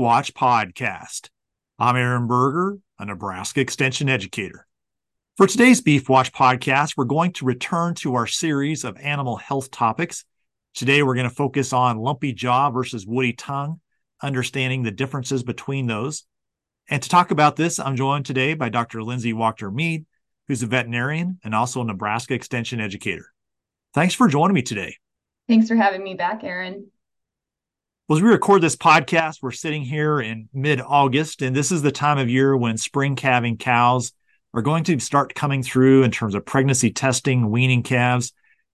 Watch podcast. I'm Aaron Berger, a Nebraska Extension Educator. For today's Beef Watch podcast, we're going to return to our series of animal health topics. Today, we're going to focus on lumpy jaw versus woody tongue, understanding the differences between those. And to talk about this, I'm joined today by Dr. Lindsay Wachter-Meade, who's a veterinarian and also a Nebraska Extension Educator. Thanks for joining me today. Thanks for having me back, Aaron. Well, as we record this podcast, we're sitting here in mid-August, and this is the time of year when spring calving cows are going to start coming through in terms of pregnancy testing, weaning calves.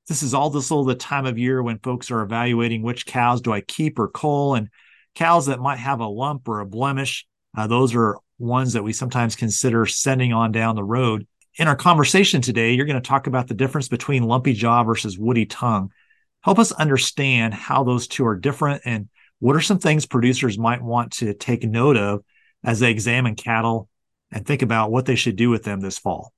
This is also the time of year when folks are evaluating which cows do I keep or cull, and cows that might have a lump or a blemish. Those are ones that we sometimes consider sending on down the road. In our conversation today, you're going to talk about the difference between lumpy jaw versus woody tongue. Help us understand how those two are different and what are some things producers might want to take note of as they examine cattle and think about what they should do with them this fall.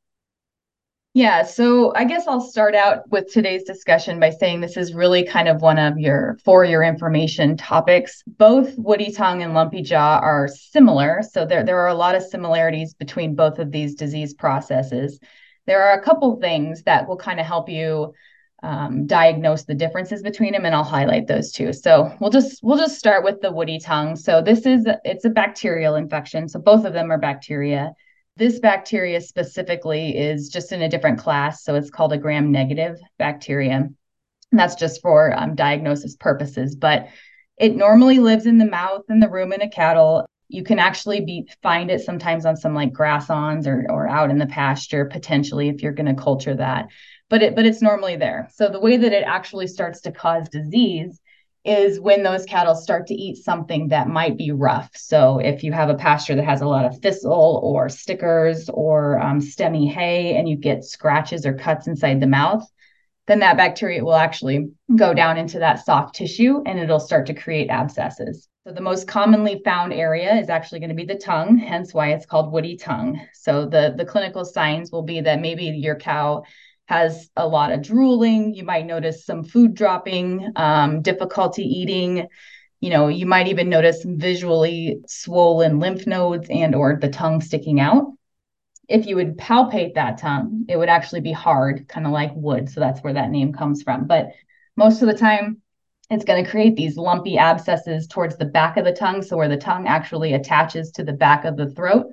Yeah, so I guess I'll start out with today's discussion by saying this is really kind of one of your for your information topics. Both woody tongue and lumpy jaw are similar, so there are a lot of similarities between both of these disease processes. There are a couple things that will kind of help you diagnose the differences between them, and I'll highlight those too. So we'll just start with the woody tongue. So it's a bacterial infection. So both of them are bacteria. This bacteria specifically is just in a different class, so it's called a gram-negative bacteria, and that's just for diagnosis purposes, but it normally lives in the mouth and the rumen of cattle. You can actually find it sometimes on some like grass-ons or out in the pasture, potentially, if you're going to culture that, but it's normally there. So the way that it actually starts to cause disease is when those cattle start to eat something that might be rough. So if you have a pasture that has a lot of thistle or stickers or stemmy hay, and you get scratches or cuts inside the mouth, then that bacteria will actually go down into that soft tissue and it'll start to create abscesses. So the most commonly found area is actually going to be the tongue, hence why it's called woody tongue. So the clinical signs will be that maybe your cow has a lot of drooling. You might notice some food dropping, difficulty eating. You know, you might even notice some visually swollen lymph nodes and or the tongue sticking out. If you would palpate that tongue, it would actually be hard, kind of like wood. So that's where that name comes from. But most of the time, it's going to create these lumpy abscesses towards the back of the tongue. So where the tongue actually attaches to the back of the throat,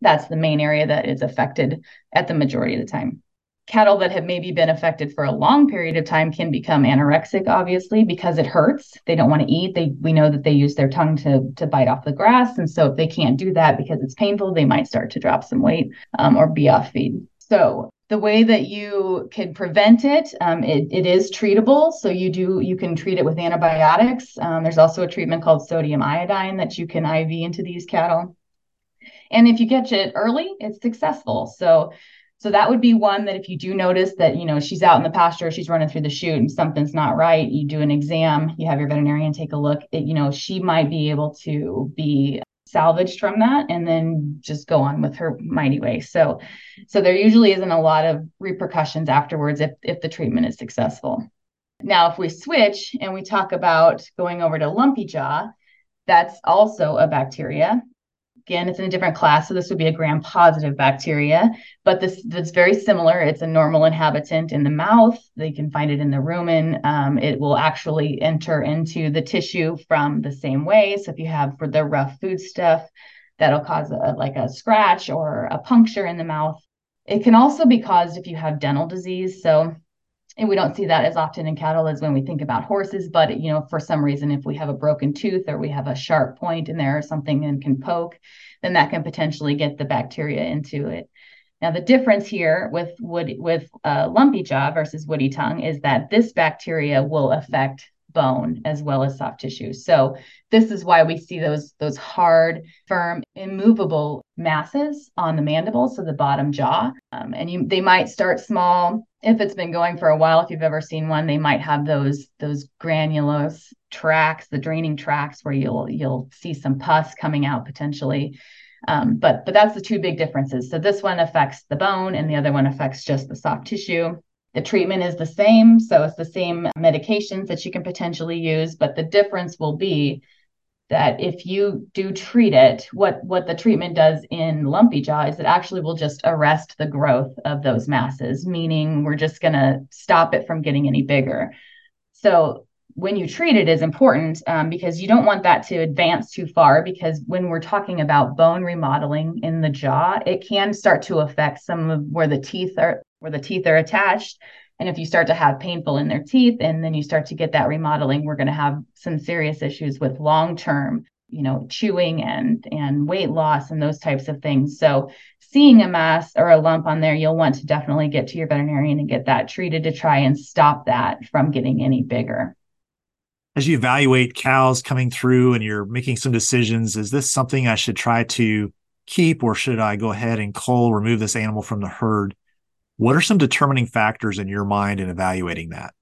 that's the main area that is affected at the majority of the time. Cattle that have maybe been affected for a long period of time can become anorexic, obviously, because it hurts. They don't want to eat. We know that they use their tongue to bite off the grass. And so if they can't do that because it's painful, they might start to drop some weight or be off feed. So the way that you can prevent it, it is treatable. So you can treat it with antibiotics. There's also a treatment called sodium iodine that you can IV into these cattle. And if you catch it early, it's successful. So that would be one that if you do notice that, you know, she's out in the pasture, she's running through the chute and something's not right, you do an exam, you have your veterinarian take a look at, you know, she might be able to be salvaged from that and then just go on with her mighty way. So there usually isn't a lot of repercussions afterwards if the treatment is successful. Now, if we switch and we talk about going over to lumpy jaw, that's also a bacteria. Again, it's in a different class, so this would be a gram-positive bacteria, but that's very similar. It's a normal inhabitant in the mouth. They can find it in the rumen. It will actually enter into the tissue from the same way. So if you have for the rough foodstuff, that'll cause a scratch or a puncture in the mouth. It can also be caused if you have dental disease. So, and we don't see that as often in cattle as when we think about horses, but, you know, for some reason, if we have a broken tooth or we have a sharp point in there or something and can poke, then that can potentially get the bacteria into it. Now, the difference here with lumpy jaw versus woody tongue is that this bacteria will affect bone as well as soft tissue. So this is why we see those hard, firm, immovable masses on the mandible, so the bottom jaw. They might start small. If it's been going for a while, if you've ever seen one, they might have those granulose tracts, the draining tracts where you'll see some pus coming out potentially. But that's the two big differences. So this one affects the bone and the other one affects just the soft tissue. The treatment is the same, so it's the same medications that you can potentially use, but the difference will be that if you do treat it, what the treatment does in lumpy jaw is it actually will just arrest the growth of those masses, meaning we're just going to stop it from getting any bigger. So when you treat it is important because you don't want that to advance too far, because when we're talking about bone remodeling in the jaw, it can start to affect some of where the teeth are attached. And if you start to have painful in their teeth and then you start to get that remodeling, we're going to have some serious issues with long-term, chewing and weight loss and those types of things. So seeing a mass or a lump on there, you'll want to definitely get to your veterinarian and get that treated to try and stop that from getting any bigger. As you evaluate cows coming through and you're making some decisions, is this something I should try to keep, or should I go ahead and remove this animal from the herd? What are some determining factors in your mind in evaluating that?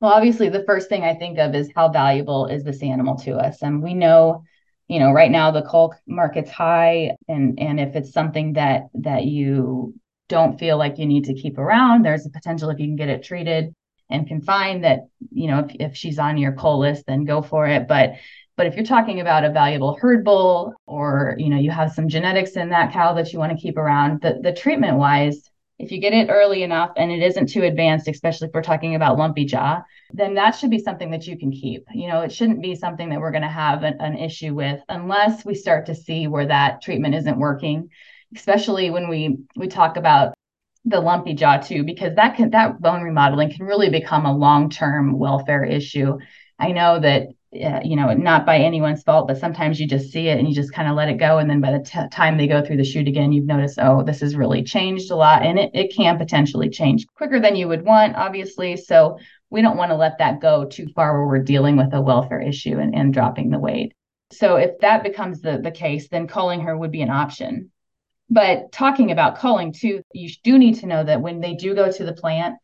Well, obviously, the first thing I think of is how valuable is this animal to us? And we know, right now the cull market's high. And if it's something that you don't feel like you need to keep around, there's a potential if you can get it treated and confined that, if she's on your cull list, then go for it. But if you're talking about a valuable herd bull or, you have some genetics in that cow that you want to keep around, the treatment wise, if you get it early enough and it isn't too advanced, especially if we're talking about lumpy jaw, then that should be something that you can keep. It shouldn't be something that we're going to have an issue with unless we start to see where that treatment isn't working, especially when we talk about the lumpy jaw too, because that bone remodeling can really become a long-term welfare issue. I know that, not by anyone's fault, but sometimes you just see it and you just kind of let it go. And then by the time they go through the shoot again, you've noticed, oh, this has really changed a lot. And it can potentially change quicker than you would want, obviously. So we don't want to let that go too far where we're dealing with a welfare issue and dropping the weight. So if that becomes the case, then culling her would be an option. But talking about culling too, you do need to know that when they do go to the plant,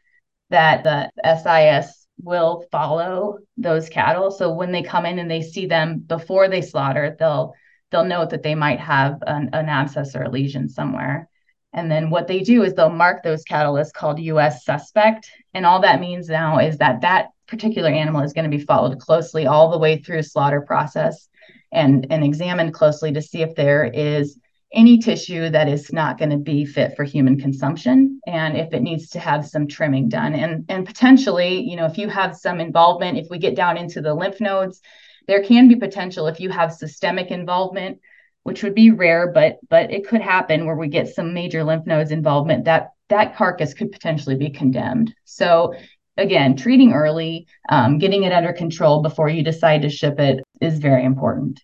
that the SIS will follow those cattle. So when they come in and they see them before they slaughter, they'll note that they might have an abscess or a lesion somewhere. And then what they do is they'll mark those cattle as called U.S. suspect. And all that means now is that particular animal is going to be followed closely all the way through slaughter process and examined closely to see if there is any tissue that is not going to be fit for human consumption, and if it needs to have some trimming done. And potentially, if you have some involvement, if we get down into the lymph nodes, there can be potential if you have systemic involvement, which would be rare, but it could happen where we get some major lymph nodes involvement, that carcass could potentially be condemned. So again, treating early, getting it under control before you decide to ship it is very important.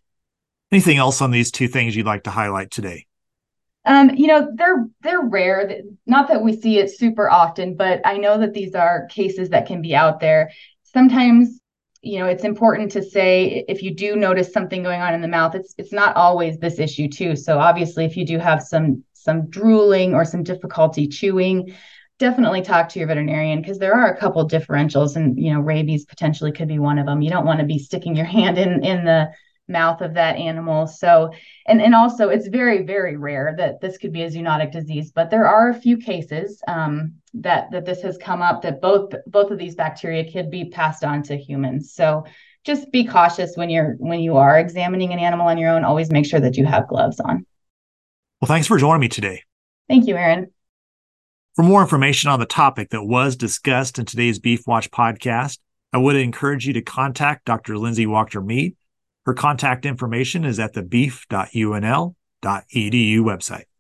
Anything else on these two things you'd like to highlight today? They're rare. Not that we see it super often, but I know that these are cases that can be out there. Sometimes, it's important to say if you do notice something going on in the mouth, it's not always this issue too. So obviously, if you do have some drooling or some difficulty chewing, definitely talk to your veterinarian, because there are a couple differentials, and rabies potentially could be one of them. You don't want to be sticking your hand in the mouth of that animal. So, and also it's very, very rare that this could be a zoonotic disease, but there are a few cases that this has come up, that both of these bacteria could be passed on to humans. So just be cautious when you are examining an animal on your own. Always make sure that you have gloves on. Well, thanks for joining me today. Thank you, Aaron. For more information on the topic that was discussed in today's Beef Watch podcast, I would encourage you to contact Dr. Lindsay Wachter-Meade. Her contact information is at the beef.unl.edu website.